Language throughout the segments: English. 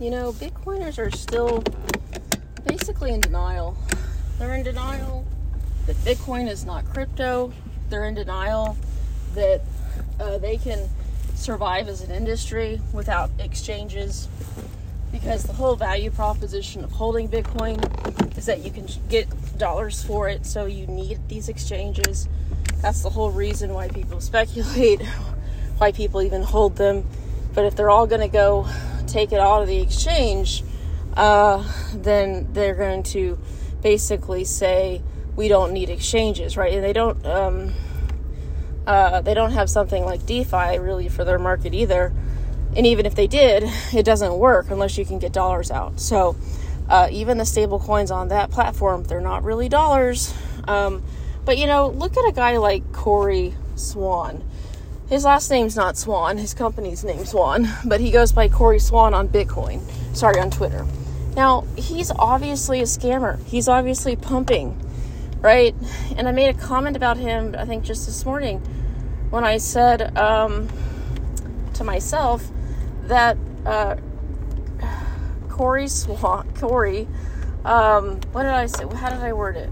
You know, Bitcoiners are still basically in denial. They're in denial that Bitcoin is not crypto. They're in denial that they can survive as an industry without exchanges, because the whole value proposition of holding Bitcoin is that you can get dollars for it, so you need these exchanges. That's the whole reason why people speculate, why people even hold them. But if they're all going to go take it out of the exchange, then they're going to basically say we don't need exchanges, right? And they don't have something like DeFi really for their market either. And even if they did, it doesn't work unless you can get dollars out. So even the stable coins on that platform, they're not really dollars. But, you know, look at a guy like Cory Swan. His last name's not Swan. His company's named Swan. But he goes by Cory Swan on Bitcoin. Sorry, on Twitter. Now, he's obviously a scammer. He's obviously pumping, right? And I made a comment about him, I think, just this morning when I said to myself that Cory, what did I say? How did I word it?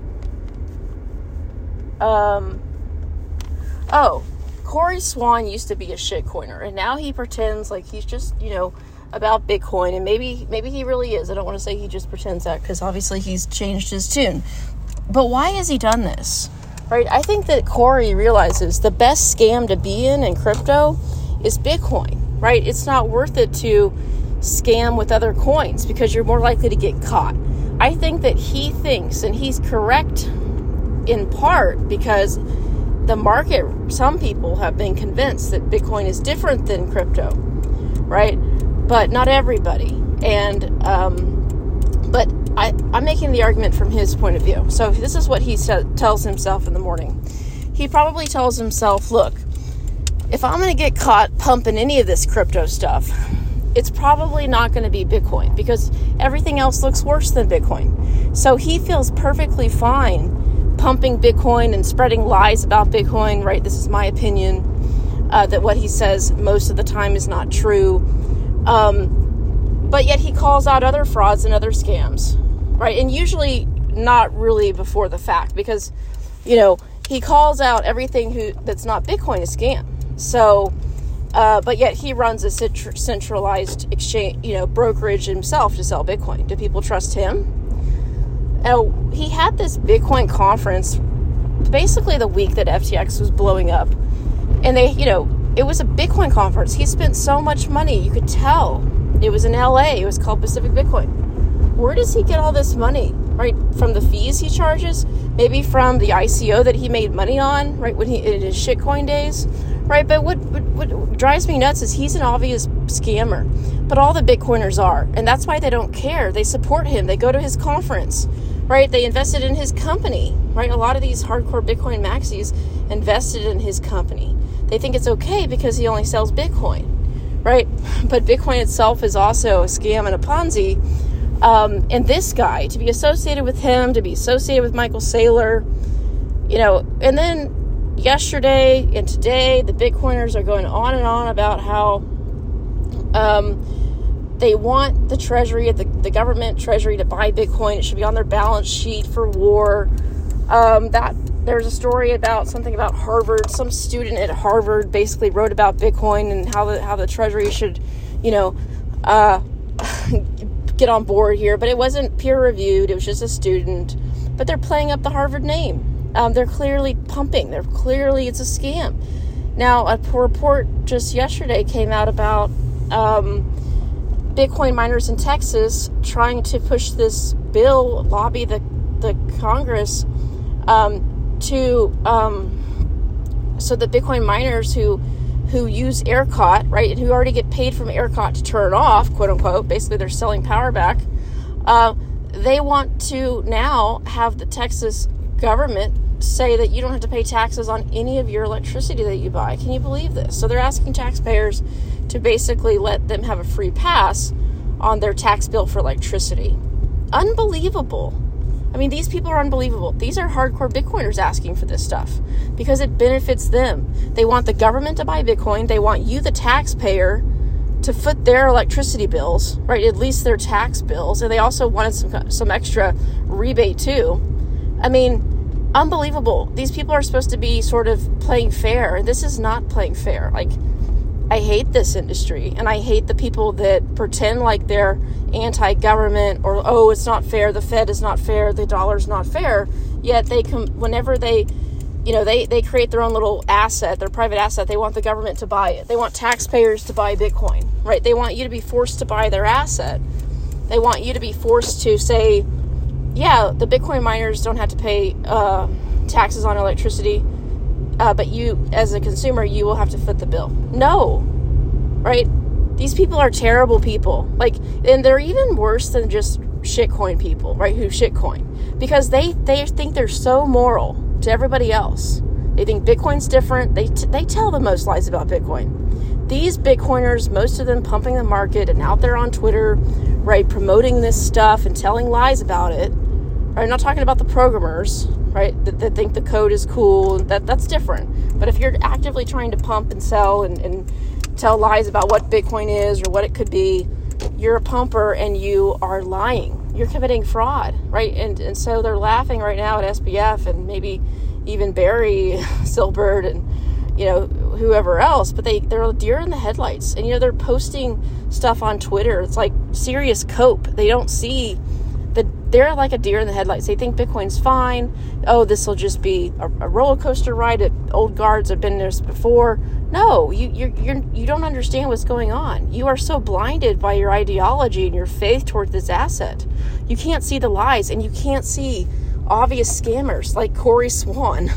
Cory Swan used to be a shitcoiner, and now he pretends like he's just, you know, about Bitcoin, and maybe he really is. I don't want to say he just pretends that, because obviously he's changed his tune. But why has he done this, right? I think that Cory realizes the best scam to be in crypto is Bitcoin, right? It's not worth it to scam with other coins because you're more likely to get caught. I think that he thinks, and he's correct in part, because the market, some people have been convinced that Bitcoin is different than crypto, right? But not everybody. And, but I'm making the argument from his point of view. So this is what he tells himself in the morning. He probably tells himself, look, if I'm going to get caught pumping any of this crypto stuff, it's probably not going to be Bitcoin, because everything else looks worse than Bitcoin. So he feels perfectly fine pumping Bitcoin and spreading lies about Bitcoin, right? This is my opinion, that what he says most of the time is not true. But yet he calls out other frauds and other scams, right? And usually not really before the fact, because, you know, he calls out everything that's not Bitcoin a scam. So, but yet he runs a centralized exchange, you know, brokerage himself to sell Bitcoin. Do people trust him? Now, he had this Bitcoin conference basically the week that FTX was blowing up. And they, you know, it was a Bitcoin conference. He spent so much money, you could tell. It was in LA. It was called Pacific Bitcoin. Where does he get all this money, right? From the fees he charges? Maybe from the ICO that he made money on, right, when he in his shitcoin days, right? But what drives me nuts is he's an obvious scammer, but all the Bitcoiners are, and that's why they don't care. They support him. They go to his conference, right? They invested in his company, right? A lot of these hardcore Bitcoin maxis invested in his company. They think it's okay because he only sells Bitcoin, right? But Bitcoin itself is also a scam and a Ponzi. And this guy, to be associated with him, to be associated with Michael Saylor, you know, and then yesterday and today, the Bitcoiners are going on and on about how they want the treasury, the government treasury, to buy Bitcoin. It should be on their balance sheet for war. That there's a story about something about Harvard. Some student at Harvard basically wrote about Bitcoin and how the treasury should, you know, get on board here, but it wasn't peer reviewed. It was just a student, but they're playing up the Harvard name. They're clearly pumping. It's a scam. Now, a report just yesterday came out about Bitcoin miners in Texas trying to push this bill, lobby the Congress so that Bitcoin miners who use ERCOT, right, and who already get paid from ERCOT to turn off, quote unquote, basically they're selling power back, they want to now have the Texas government say that you don't have to pay taxes on any of your electricity that you buy. Can you believe this? So they're asking taxpayers to basically let them have a free pass on their tax bill for electricity. Unbelievable. I mean, these people are unbelievable. These are hardcore Bitcoiners asking for this stuff because it benefits them. They want the government to buy Bitcoin. They want you, the taxpayer, to foot their electricity bills, right? At least their tax bills. And they also wanted some extra rebate too. I mean, unbelievable. These people are supposed to be sort of playing fair, and this is not playing fair. Like, I hate this industry, and I hate the people that pretend like they're anti-government or, oh, it's not fair, the Fed is not fair, the dollar's not fair, yet they whenever they, you know, they create their own little asset, their private asset, they want the government to buy it. They want taxpayers to buy Bitcoin, right? They want you to be forced to buy their asset. They want you to be forced to say, yeah, the Bitcoin miners don't have to pay taxes on electricity, but you, as a consumer, you will have to foot the bill. No, right? These people are terrible people. Like, and they're even worse than just shitcoin people, right? Who shitcoin because they think they're so moral to everybody else. They think Bitcoin's different. They tell the most lies about Bitcoin. These Bitcoiners, most of them pumping the market and out there on Twitter, right, promoting this stuff and telling lies about it. Right, I'm not talking about the programmers, right, that think the code is cool. That's different. But if you're actively trying to pump and sell and tell lies about what Bitcoin is or what it could be, you're a pumper and you are lying. You're committing fraud, right? And so they're laughing right now at SBF and maybe even Barry Silbert and, you know, whoever else, but they're deer in the headlights. And, you know, they're posting stuff on Twitter. It's like serious cope. They don't see they're like a deer in the headlights. They think Bitcoin's fine. Oh, this will just be a roller coaster ride. Old guards have been there before. No, you don't understand what's going on. You are so blinded by your ideology and your faith toward this asset. You can't see the lies, and you can't see obvious scammers like Cory Swan.